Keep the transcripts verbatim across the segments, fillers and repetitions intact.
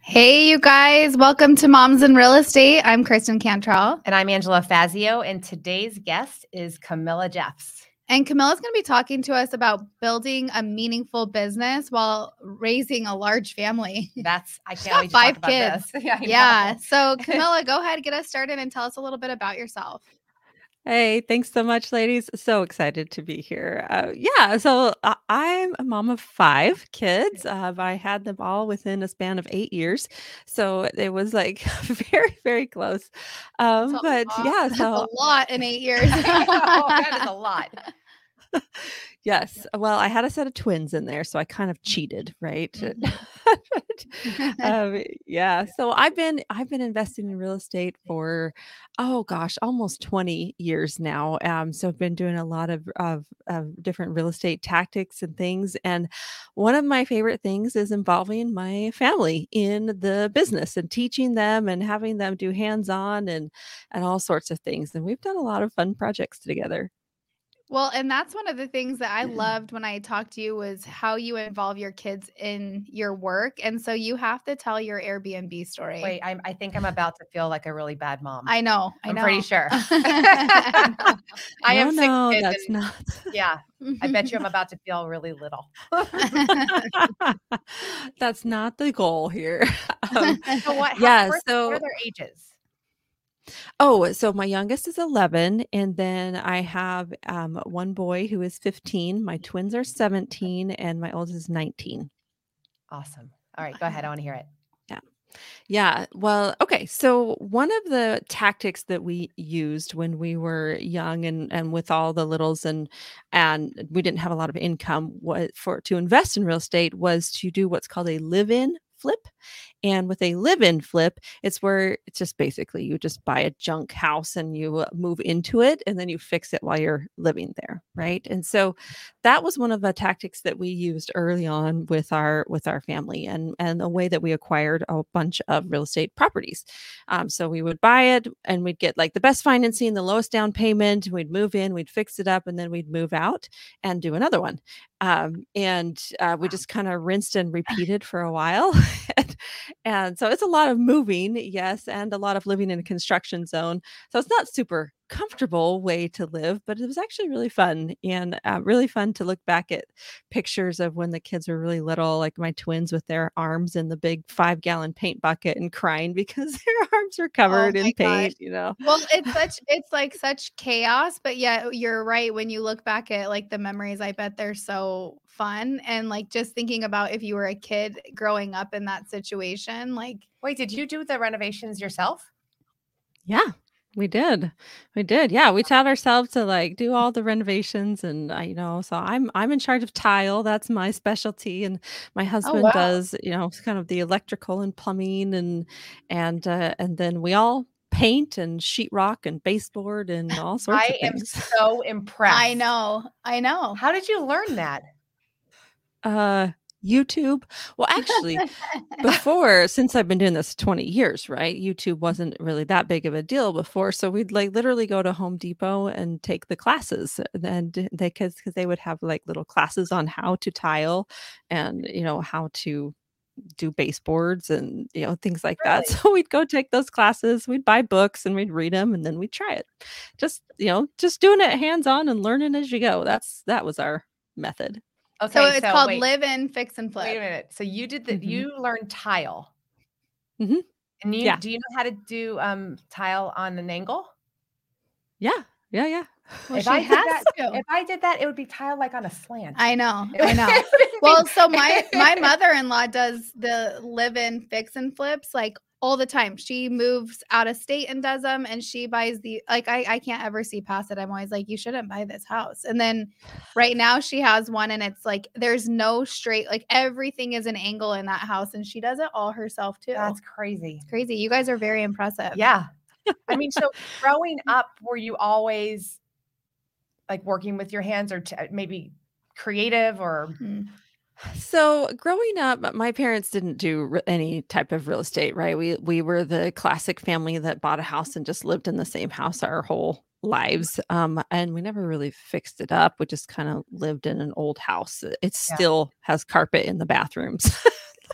Hey, you guys. Welcome to Moms in Real Estate. I'm Kristen Cantrell. And I'm Angela Fazio. And today's guest is Camilla Jeffs. And Camilla's going to be talking to us about building a meaningful business while raising a large family. That's, I can't wait to talk about this. Yeah, yeah. So Camilla, go ahead, get us started and tell us a little bit about yourself. Hey, thanks so much, ladies. So excited to be here. Uh, yeah, so uh, I'm a mom of five kids. Uh, I had them all within a span of eight years. So it was like very, very close. Um, that's but awesome. yeah, so that's a lot in eight years. Oh, that is a lot. Yes. Well, I had a set of twins in there, so I kind of cheated, right? Mm-hmm. but, um, yeah. So I've been I've been investing in real estate for oh gosh, almost twenty years now. Um, so I've been doing a lot of, of of different real estate tactics and things. And one of my favorite things is involving my family in the business and teaching them and having them do hands-on and and all sorts of things. And we've done a lot of fun projects together. Well, and that's one of the things that I loved when I talked to you was how you involve your kids in your work. And so you have to tell your Airbnb story. Wait, I'm, I think I'm about to feel like a really bad mom. I know. I I'm know. pretty sure. I, I am six no, kids. That's and, not. Yeah. I bet you I'm about to feel really little. That's not the goal here. Um, so what, how, yeah, first, so, what are their ages? Oh, so my youngest is eleven. And then I have um, one boy who is fifteen. My twins are seventeen and my oldest is nineteen. Awesome. All right, go ahead. I want to hear it. Yeah. Yeah. Well, okay. So one of the tactics that we used when we were young and, and with all the littles and, and we didn't have a lot of income was for, to invest in real estate was to do what's called a live-in flip. And with a live-in flip, it's where it's just basically you just buy a junk house and you move into it and then you fix it while you're living there, right? And so that was one of the tactics that we used early on with our with our family and and the way that we acquired a bunch of real estate properties. Um, so we would buy it and we'd get like the best financing, the lowest down payment. We'd move in, we'd fix it up, and then we'd move out and do another one. Um, and uh, we just kind of rinsed and repeated for a while. and, And so it's a lot of moving, yes, and a lot of living in a construction zone. So it's not super comfortable way to live, but it was actually really fun and uh, really fun to look back at pictures of when the kids were really little, like my twins with their arms in the big five gallon paint bucket and crying because their arms are covered oh in paint, God. you know? Well, it's such, it's like such chaos, but yeah, you're right. When you look back at like the memories, I bet they're so fun. And like, just thinking about if you were a kid growing up in that situation, like, wait, did you do the renovations yourself? Yeah. We did. We did. Yeah. We taught ourselves to like do all the renovations and I, you know, so I'm, I'm in charge of tile. That's my specialty. And my husband oh, wow. does, you know, kind of the electrical and plumbing and, and, uh, and then we all paint and sheetrock and baseboard and all sorts I of things. I am so impressed. I know. I know. How did you learn that? Uh, YouTube. Well, actually, before, since I've been doing this twenty years, right? YouTube wasn't really that big of a deal before. So we'd like literally go to Home Depot and take the classes and they, cause, cause they would have like little classes on how to tile and, you know, how to do baseboards and, you know, things like really? that. So we'd go take those classes, we'd buy books and we'd read them and then we'd try it. Just, you know, just doing it hands-on and learning as you go. That's, that was our method. Okay, so it's so called wait. live in, fix and flip. Wait a minute. So you did the mm-hmm. you learned tile, mm-hmm. and you yeah. do you know how to do um tile on an angle? Yeah, yeah, yeah. Well, if I did that, to. if I did that, it would be tile like on a slant. I know, I know. Well, so my my mother-in-law does the live in, fix and flips like all the time. She moves out of state and does them, and she buys the like. I I can't ever see past it. I'm always like, you shouldn't buy this house. And then right now she has one, and it's like there's no straight. Like everything is an angle in that house, and she does it all herself too. That's crazy. It's crazy. You guys are very impressive. Yeah. I mean, so growing up, were you always like working with your hands or t- maybe creative or... Mm-hmm. So growing up, my parents didn't do re- any type of real estate, right? We we were the classic family that bought a house and just lived in the same house our whole lives. Um, and we never really fixed it up. We just kind of lived in an old house. It still yeah. has carpet in the bathrooms.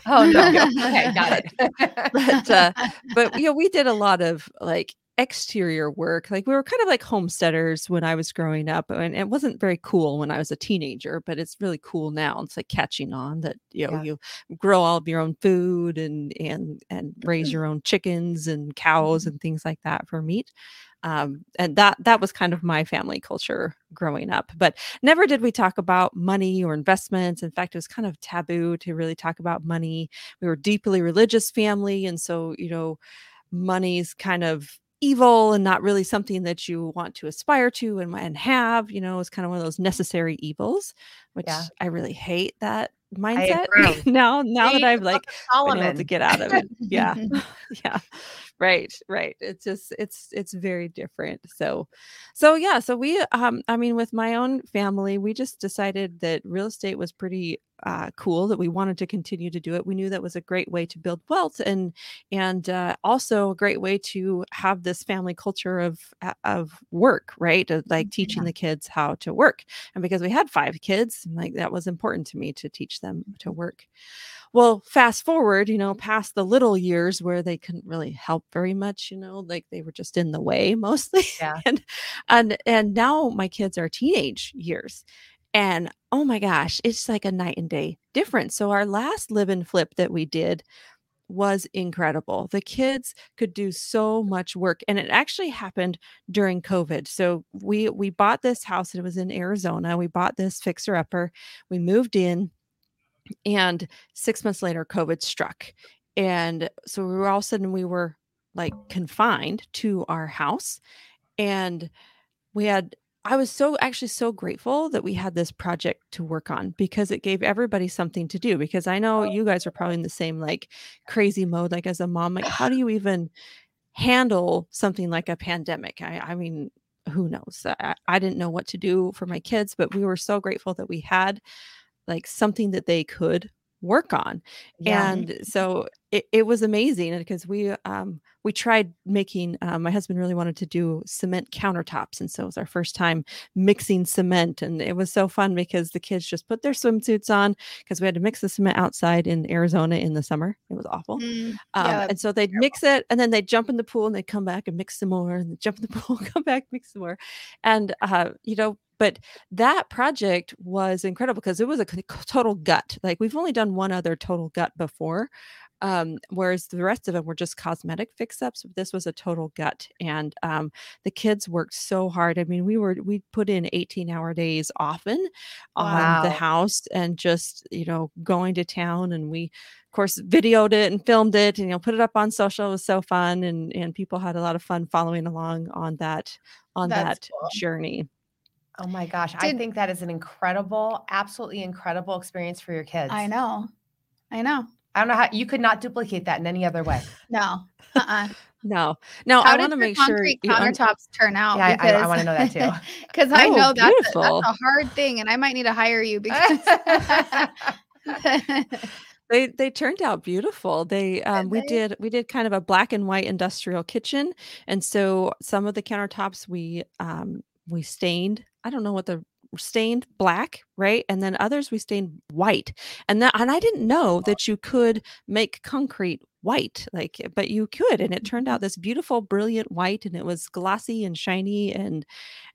Oh, no, no. Okay, got it. but, uh, but, you know, we did a lot of like exterior work. Like we were kind of like homesteaders when I was growing up, and it wasn't very cool when I was a teenager, but it's really cool now. It's like catching on that, you know, yeah. you grow all of your own food and, and, and raise your own chickens and cows and things like that for meat. Um, and that, that was kind of my family culture growing up, but never did we talk about money or investments. In fact, it was kind of taboo to really talk about money. We were a deeply religious family. And so, you know, money's kind of evil and not really something that you want to aspire to and, and have, you know, is kind of one of those necessary evils, which yeah. I really hate that mindset now, now that I've like been able to get out of it. Yeah. yeah. Right. Right. It's just, it's, it's very different. So, so yeah. So we, um, I mean, with my own family, we just decided that real estate was pretty uh, cool, that we wanted to continue to do it. We knew that was a great way to build wealth and, and uh, also a great way to have this family culture of, of work, right? Like teaching yeah. the kids how to work. And because we had five kids, like that was important to me to teach them to work. Well, fast forward, you know, past the little years where they couldn't really help very much, you know, like they were just in the way mostly. Yeah. and, and, and now my kids are teenage years. And oh my gosh, it's like a night and day difference. So our last live and flip that we did was incredible. The kids could do so much work, and it actually happened during COVID. So we we bought this house. It was in Arizona. We bought this fixer upper. We moved in, and six months later, COVID struck, and so we were all of a sudden we were like confined to our house, and we had. I was so actually so grateful that we had this project to work on because it gave everybody something to do, because I know you guys are probably in the same like crazy mode, like as a mom, like how do you even handle something like a pandemic? I, I mean, who knows? I, I didn't know what to do for my kids, but we were so grateful that we had like something that they could work on. Yeah. And so it, it was amazing because we, um, we tried making, um, my husband really wanted to do cement countertops. And so it was our first time mixing cement. And it was so fun because the kids just put their swimsuits on because we had to mix the cement outside in Arizona in the summer. It was awful. Mm, um, yeah, and so they'd terrible. mix it and then they'd jump in the pool and they'd come back and mix some more and jump in the pool, come back, mix some more. And, uh, you know, but that project was incredible because it was a total gut. Like we've only done one other total gut before. Um, whereas the rest of them were just cosmetic fix-ups. This was a total gut. And um, the kids worked so hard. I mean, we were, we put in eighteen hour days often wow. on the house and just, you know, going to town. And we, of course, videoed it and filmed it and, you know, put it up on social. It was so fun. And, and people had a lot of fun following along on that, on That's that cool. journey. Oh my gosh. Did, I think that is an incredible, absolutely incredible experience for your kids. I know. I know. I don't know how you could not duplicate that in any other way. No. Uh-uh. No. No, how I want to make sure concrete countertops turn out. Yeah, because, I, I, I want to know that too. Because oh, I know that's a, that's a hard thing and I might need to hire you because They they turned out beautiful. They um, we did we did kind of a black and white industrial kitchen. And so some of the countertops we um, we stained. I don't know what the stained black, right? And then others we stained white. And that, and I didn't know that you could make concrete white, like, but you could. And it turned out this beautiful, brilliant white, and it was glossy and shiny. And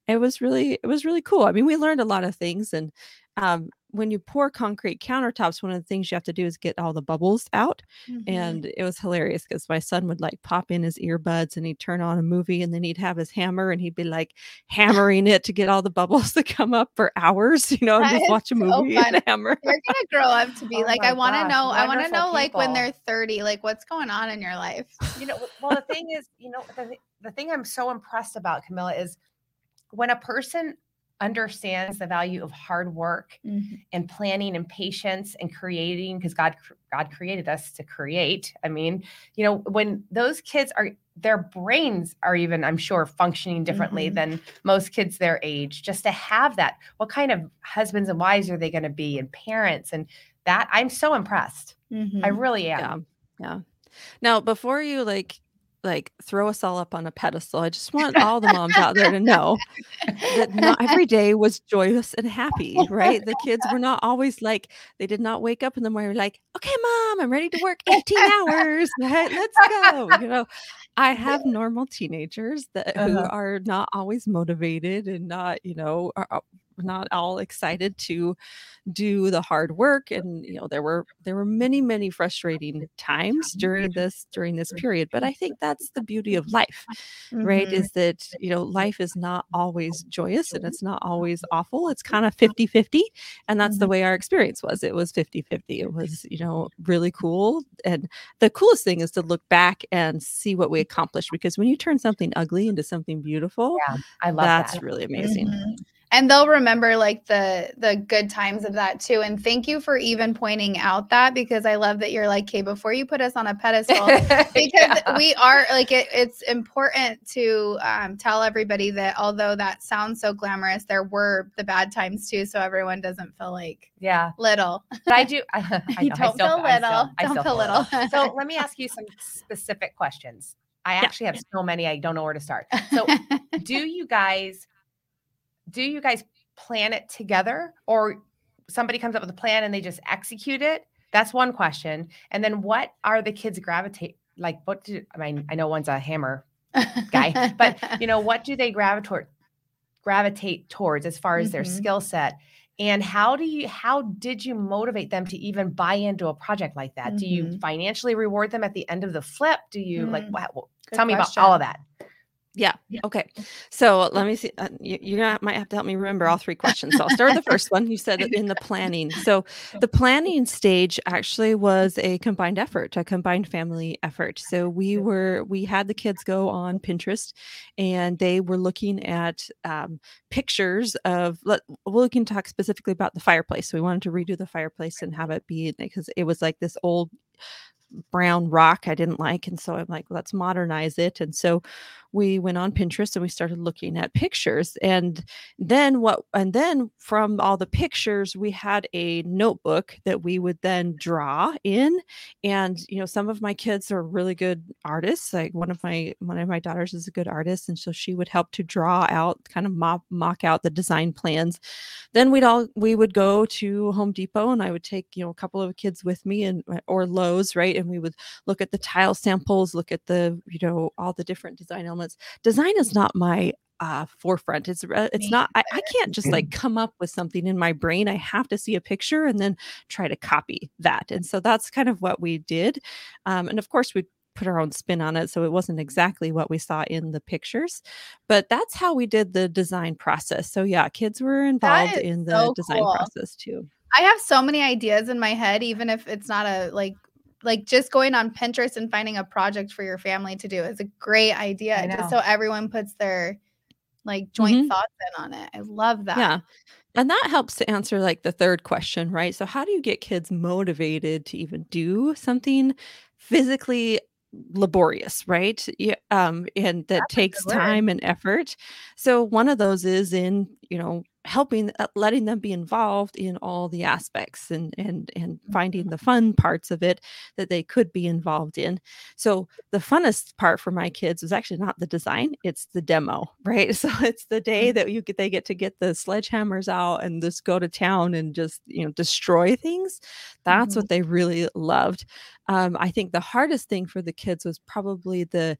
it was really, it was really cool. I mean, we learned a lot of things. And um, when you pour concrete countertops, one of the things you have to do is get all the bubbles out. Mm-hmm. And it was hilarious because my son would like pop in his earbuds and he'd turn on a movie and then he'd have his hammer and he'd be like hammering it to get all the bubbles to come up for hours, you know, and just watch a movie so and hammer. You're going to grow up to be oh like, I want to know, I want to know people. Like when they're thirty, like what's going on in your life? You know, well, the thing is, you know, the, the thing I'm so impressed about, Camilla, is when a person understands the value of hard work mm-hmm. and planning and patience and creating, because God, God created us to create. I mean, you know, when those kids are, their brains are even, I'm sure, functioning differently mm-hmm. than most kids their age, just to have that. What kind of husbands and wives are they going to be, and parents, and that, I'm so impressed. Mm-hmm. I really am. Yeah. yeah. Now, before you like, like throw us all up on a pedestal, I just want all the moms out there to know that not every day was joyous and happy, right? The kids were not always like, they did not wake up in the morning like, okay, mom, I'm ready to work eighteen hours. Right? Let's go. You know, I have normal teenagers that who uh-huh. are not always motivated and not, you know, are not all excited to do the hard work. And, you know, there were, there were many, many frustrating times during this, during this period. But I think that's the beauty of life, mm-hmm. right? Is that, you know, life is not always joyous and it's not always awful. It's kind of fifty-fifty. And that's mm-hmm. the way our experience was. It was fifty-fifty. It was, you know, really cool. And the coolest thing is to look back and see what we accomplished, because when you turn something ugly into something beautiful, yeah, I love that's that. Really amazing. Mm-hmm. And they'll remember like the the good times of that too. And thank you for even pointing out that, because I love that you're like, okay, before you put us on a pedestal, because yeah. we are like, it, it's important to um, tell everybody that although that sounds so glamorous, there were the bad times too. So everyone doesn't feel like yeah little. But I do. I, I know, you don't I still, feel I still, little. I still don't feel little. little. So let me ask you some specific questions. I yeah. actually have so many. I don't know where to start. So do you guys... Do you guys plan it together, or somebody comes up with a plan and they just execute it? That's one question. And then what are the kids gravitate? Like, what do, I mean, I know one's a hammer guy, but you know, what do they gravitate gravitate towards as far as mm-hmm. their skill set? And how do you, how did you motivate them to even buy into a project like that? Mm-hmm. Do you financially reward them at the end of the flip? Do you mm-hmm. like, wow, tell me question. About all of that. Yeah. Okay. So let me see. Uh, you you might have to help me remember all three questions. So I'll start with the first one. You said in the planning. So the planning stage actually was a combined effort, a combined family effort. So we were, we had the kids go on Pinterest and they were looking at um, pictures of, let, we can talk specifically about the fireplace. So we wanted to redo the fireplace and have it be, because it was like this old brown rock I didn't like. And so I'm like, let's modernize it. And so we went on Pinterest and we started looking at pictures. And then what, and then from all the pictures, we had a notebook that we would then draw in. And, you know, some of my kids are really good artists. Like one of my, one of my daughters is a good artist. And so she would help to draw out, kind of mock, mock out the design plans. Then we'd all, we would go to Home Depot and I would take, you know, a couple of kids with me, and, or Lowe's, right? And we would look at the tile samples, look at the, you know, all the different design elements. Design is not my uh, forefront. It's, it's not, I, I can't just like come up with something in my brain. I have to see a picture and then try to copy that. And so that's kind of what we did. Um, and of course we put our own spin on it. So it wasn't exactly what we saw in the pictures, but that's how we did the design process. So yeah, kids were involved in the so design cool. process too. I have so many ideas in my head, even if it's not a like, Like just going on Pinterest and finding a project for your family to do is a great idea. Just so everyone puts their like joint mm-hmm. thoughts in on it. I love that. Yeah. And that helps to answer like the third question, right? So how do you get kids motivated to even do something physically laborious, right? Yeah, um, and that That's takes time and effort. So one of those is in, you know, helping, uh, letting them be involved in all the aspects and, and, and finding the fun parts of it that they could be involved in. So the funnest part for my kids was actually not the design, it's the demo, right? So it's the day that you get, they get to get the sledgehammers out and just go to town and just, you know, destroy things. That's mm-hmm. what they really loved. Um, I think the hardest thing for the kids was probably the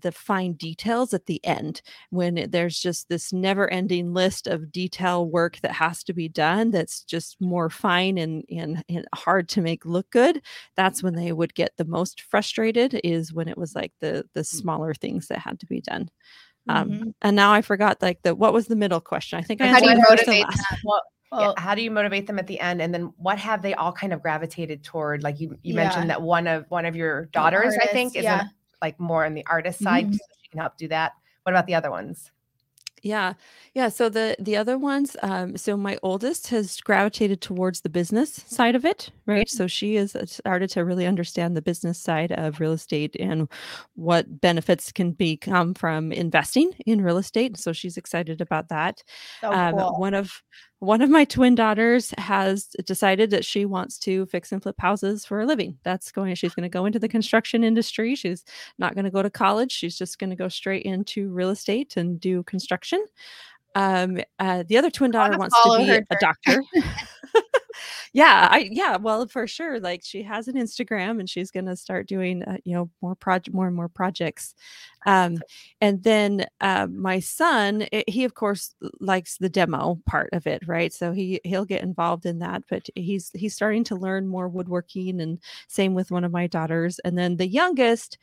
the fine details at the end, when there's just this never ending list of detail work that has to be done. That's just more fine and, and, and hard to make look good. That's when they would get the most frustrated, is when it was like the, the smaller things that had to be done. Um, mm-hmm. And now I forgot like the, what was the middle question? I think I how do you motivate them? Well, well, yeah, how do you motivate them at the end? And then what have they all kind of gravitated toward? Like you, you yeah. mentioned that one of, one of your daughters, artist, I think is yeah. an, like more on the artist side, mm-hmm. so she can help do that. What about the other ones? Yeah. Yeah. So the, the other ones, um, so my oldest has gravitated towards the business side of it, right? So she has started to really understand the business side of real estate and what benefits can be come from investing in real estate. So she's excited about that. So um, cool. One of, one of my twin daughters has decided that she wants to fix and flip houses for a living. That's going, she's going to go into the construction industry. She's not going to go to college. She's just going to go straight into real estate and do construction. Um, uh, the other twin daughter wants to be a doctor. yeah, I, yeah, well, for sure. Like she has an Instagram and she's going to start doing, uh, you know, more project, more and more projects. Um, and then, uh, my son, it, he of course likes the demo part of it. Right. So he, he'll get involved in that, but he's, he's starting to learn more woodworking, and same with one of my daughters. And then the youngest,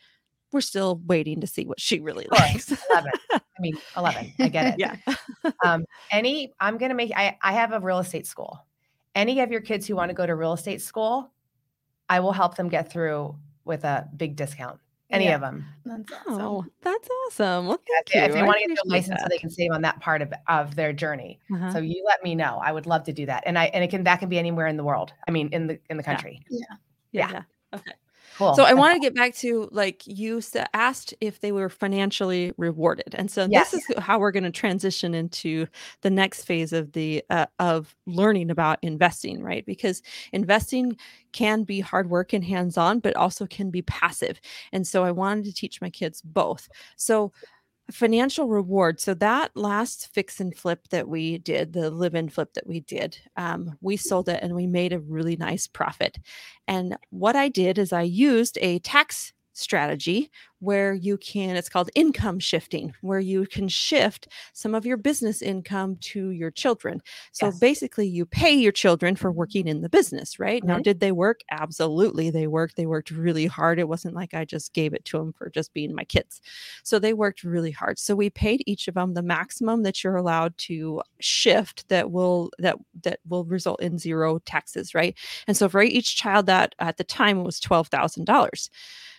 we're still waiting to see what she really likes. eleven. I mean, eleven. I get it. Yeah. um, any, I'm going to make, I, I have a real estate school. Any of your kids who want to go to real estate school, I will help them get through with a big discount. Any yeah. of them. That's awesome. Oh, that's awesome. Well, thank yeah, you. If they I want to get their license that. So they can save on that part of, of their journey. Uh-huh. So you let me know. I would love to do that. And I, and it can, that can be anywhere in the world. I mean, in the, in the country. Yeah. Yeah. yeah. yeah. Okay. Cool. So I want to get back to, like, you asked if they were financially rewarded. And so yes. this is how we're going to transition into the next phase of the uh, of learning about investing, right? Because investing can be hard work and hands-on, but also can be passive. And so I wanted to teach my kids both. So financial reward. So that last fix and flip that we did, the live and flip that we did, um, we sold it and we made a really nice profit. And what I did is I used a tax strategy where you can, it's called income shifting, where you can shift some of your business income to your children. So yes. basically you pay your children for working in the business, right? Mm-hmm. Now, did they work? Absolutely. They worked. They worked really hard. It wasn't like I just gave it to them for just being my kids. So they worked really hard. So we paid each of them the maximum that you're allowed to shift that will, that, that will result in zero taxes, right? And so for each child, that at the time was twelve thousand dollars.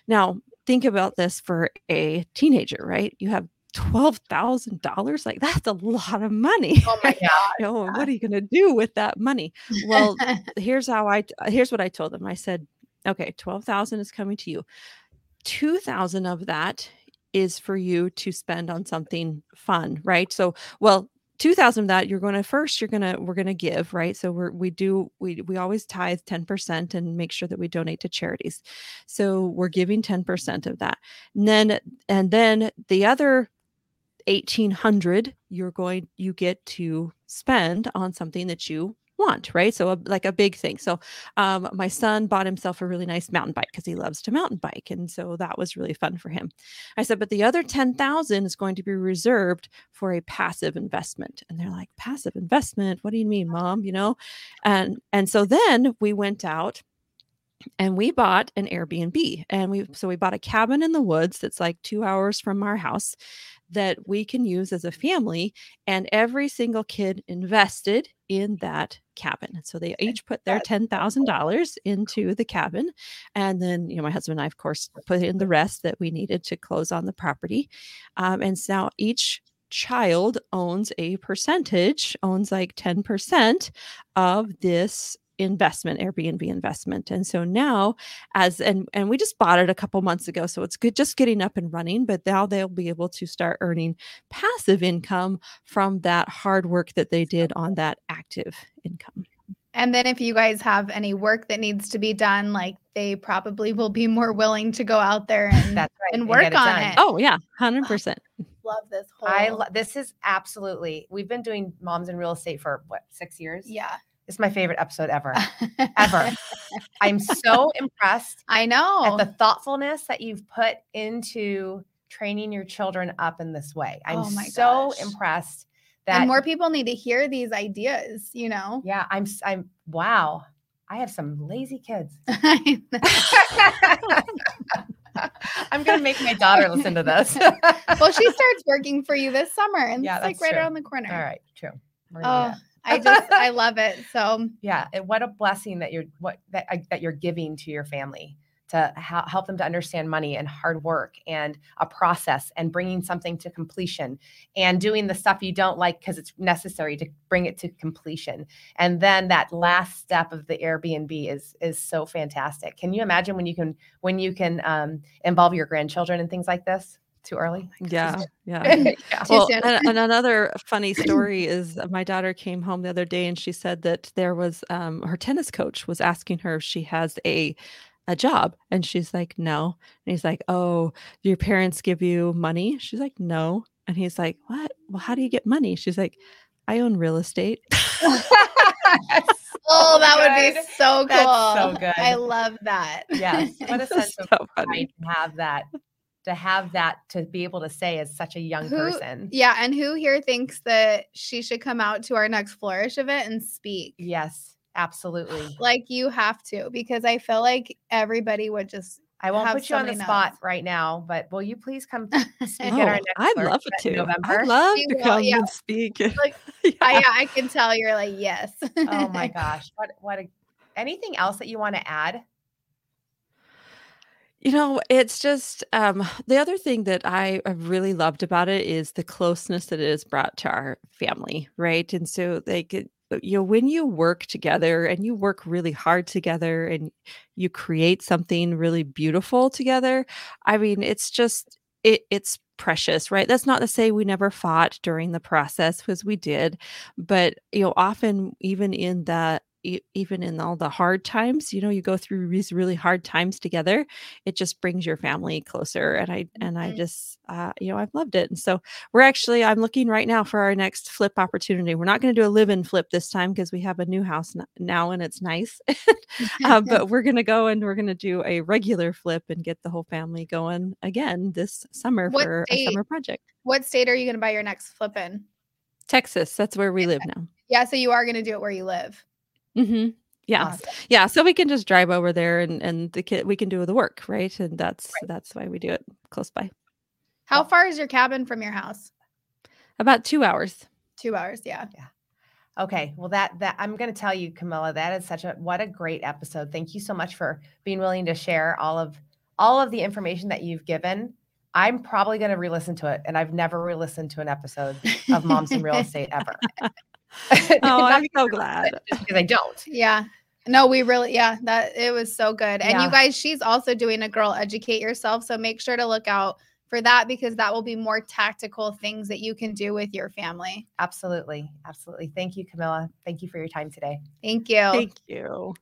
Now, think about this for a teenager, right? You have twelve thousand dollars. Like, that's a lot of money. Oh my God. You know, yeah. What are you going to do with that money? Well, here's how I, here's what I told them. I said, okay, twelve thousand is coming to you. two thousand of that is for you to spend on something fun, right? So, well, two thousand of that you're going to first, you're going to, we're going to give, right? So we're, we do, we, we always tithe ten percent and make sure that we donate to charities. So we're giving ten percent of that. And then, and then the other eighteen hundred you're going, you get to spend on something that you want, right? So a, like a big thing. So um, my son bought himself a really nice mountain bike because he loves to mountain bike. And so that was really fun for him. I said, but the other ten thousand is going to be reserved for a passive investment. And they're like, passive investment? What do you mean, Mom? You know? And, and so then we went out and we bought an Airbnb, and we, so we bought a cabin in the woods that's like two hours from our house that we can use as a family. And every single kid invested in that cabin. And so they each put their ten thousand dollars into the cabin. And then, you know, my husband and I, of course, put in the rest that we needed to close on the property. Um, and so now each child owns a percentage, owns like ten percent of this investment, Airbnb investment. And so now as, and, and we just bought it a couple months ago, so it's good, just getting up and running, but now they'll be able to start earning passive income from that hard work that they did on that active income. And then if you guys have any work that needs to be done, like they probably will be more willing to go out there and, That's right. and work on done. It. Oh yeah. one hundred percent. Love this. Whole- I lo- this is absolutely, we've been doing Moms in Real Estate for what, six years? Yeah. It's my favorite episode ever, ever. I'm so impressed. I know. At the thoughtfulness that you've put into training your children up in this way. I'm oh my so gosh. impressed that. And more people need to hear these ideas, you know? Yeah. I'm, I'm, wow. I have some lazy kids. I'm going to make my daughter listen to this. Well, she starts working for you this summer, and yeah, it's like right true. around the corner. All right. True. We're oh. I just, I love it. So yeah. And what a blessing that you're, what, that, that you're giving to your family to ha- help them to understand money and hard work and a process and bringing something to completion and doing the stuff you don't like because it's necessary to bring it to completion. And then that last step of the Airbnb is is so fantastic. Can you imagine when you can when you can um, involve your grandchildren in things like this? Too early? Yeah. Yeah. yeah. Well, and, and another funny story is my daughter came home the other day and she said that there was um, her tennis coach was asking her if she has a a job. And she's like, no. And he's like, oh, do your parents give you money? She's like, no. And he's like, what? Well, how do you get money? She's like, I own real estate. Oh, that good. Would be so cool. That's so good. I love that. Yes. What a sense so of pride to have that. To have that, to be able to say as such a young who, person. Yeah. And who here thinks that she should come out to our next Flourish event and speak? Yes, absolutely. Like you have to, because I feel like everybody would just. I won't put you on the else. spot right now, but will you please come speak oh, at our next I'd Flourish love it to. November? I'd love she to will, come yeah. and speak. Like, yeah. I, I can tell you're like, yes. Oh my gosh. What, what, a, anything else that you want to add? You know, it's just um, the other thing that I really loved about it is the closeness that it has brought to our family, right? And so, like, you know, when you work together and you work really hard together and you create something really beautiful together, I mean, it's just it it's precious, right? That's not to say we never fought during the process, because we did, but you know, often even in that. Even in all the hard times, you know, you go through these really hard times together. It just brings your family closer. And I, and I just, uh, you know, I've loved it. And so we're actually, I'm looking right now for our next flip opportunity. We're not going to do a live in flip this time because we have a new house now and it's nice, uh, but we're going to go and we're going to do a regular flip and get the whole family going again this summer what for state, a summer project. What state are you going to buy your next flip in? Texas. That's where we yeah. live now. Yeah. So you are going to do it where you live. Mm-hmm. Yeah. Awesome. Yeah. So we can just drive over there and, and the kid, we can do the work. Right. And that's, right. that's why we do it close by. How far is your cabin from your house? About two hours. Two hours. Yeah. Yeah. Okay. Well, that, that I'm going to tell you, Camilla, that is such a, what a great episode. Thank you so much for being willing to share all of, all of the information that you've given. I'm probably going to re-listen to it. And I've never re-listened to an episode of Moms in Real Estate ever. Oh, I'm so glad. Because I don't. Yeah. No, we really, yeah, that it was so good. And yeah. you guys, she's also doing a Girl Educate Yourself. So make sure to look out for that because that will be more tactical things that you can do with your family. Absolutely. Absolutely. Thank you, Camilla. Thank you for your time today. Thank you. Thank you.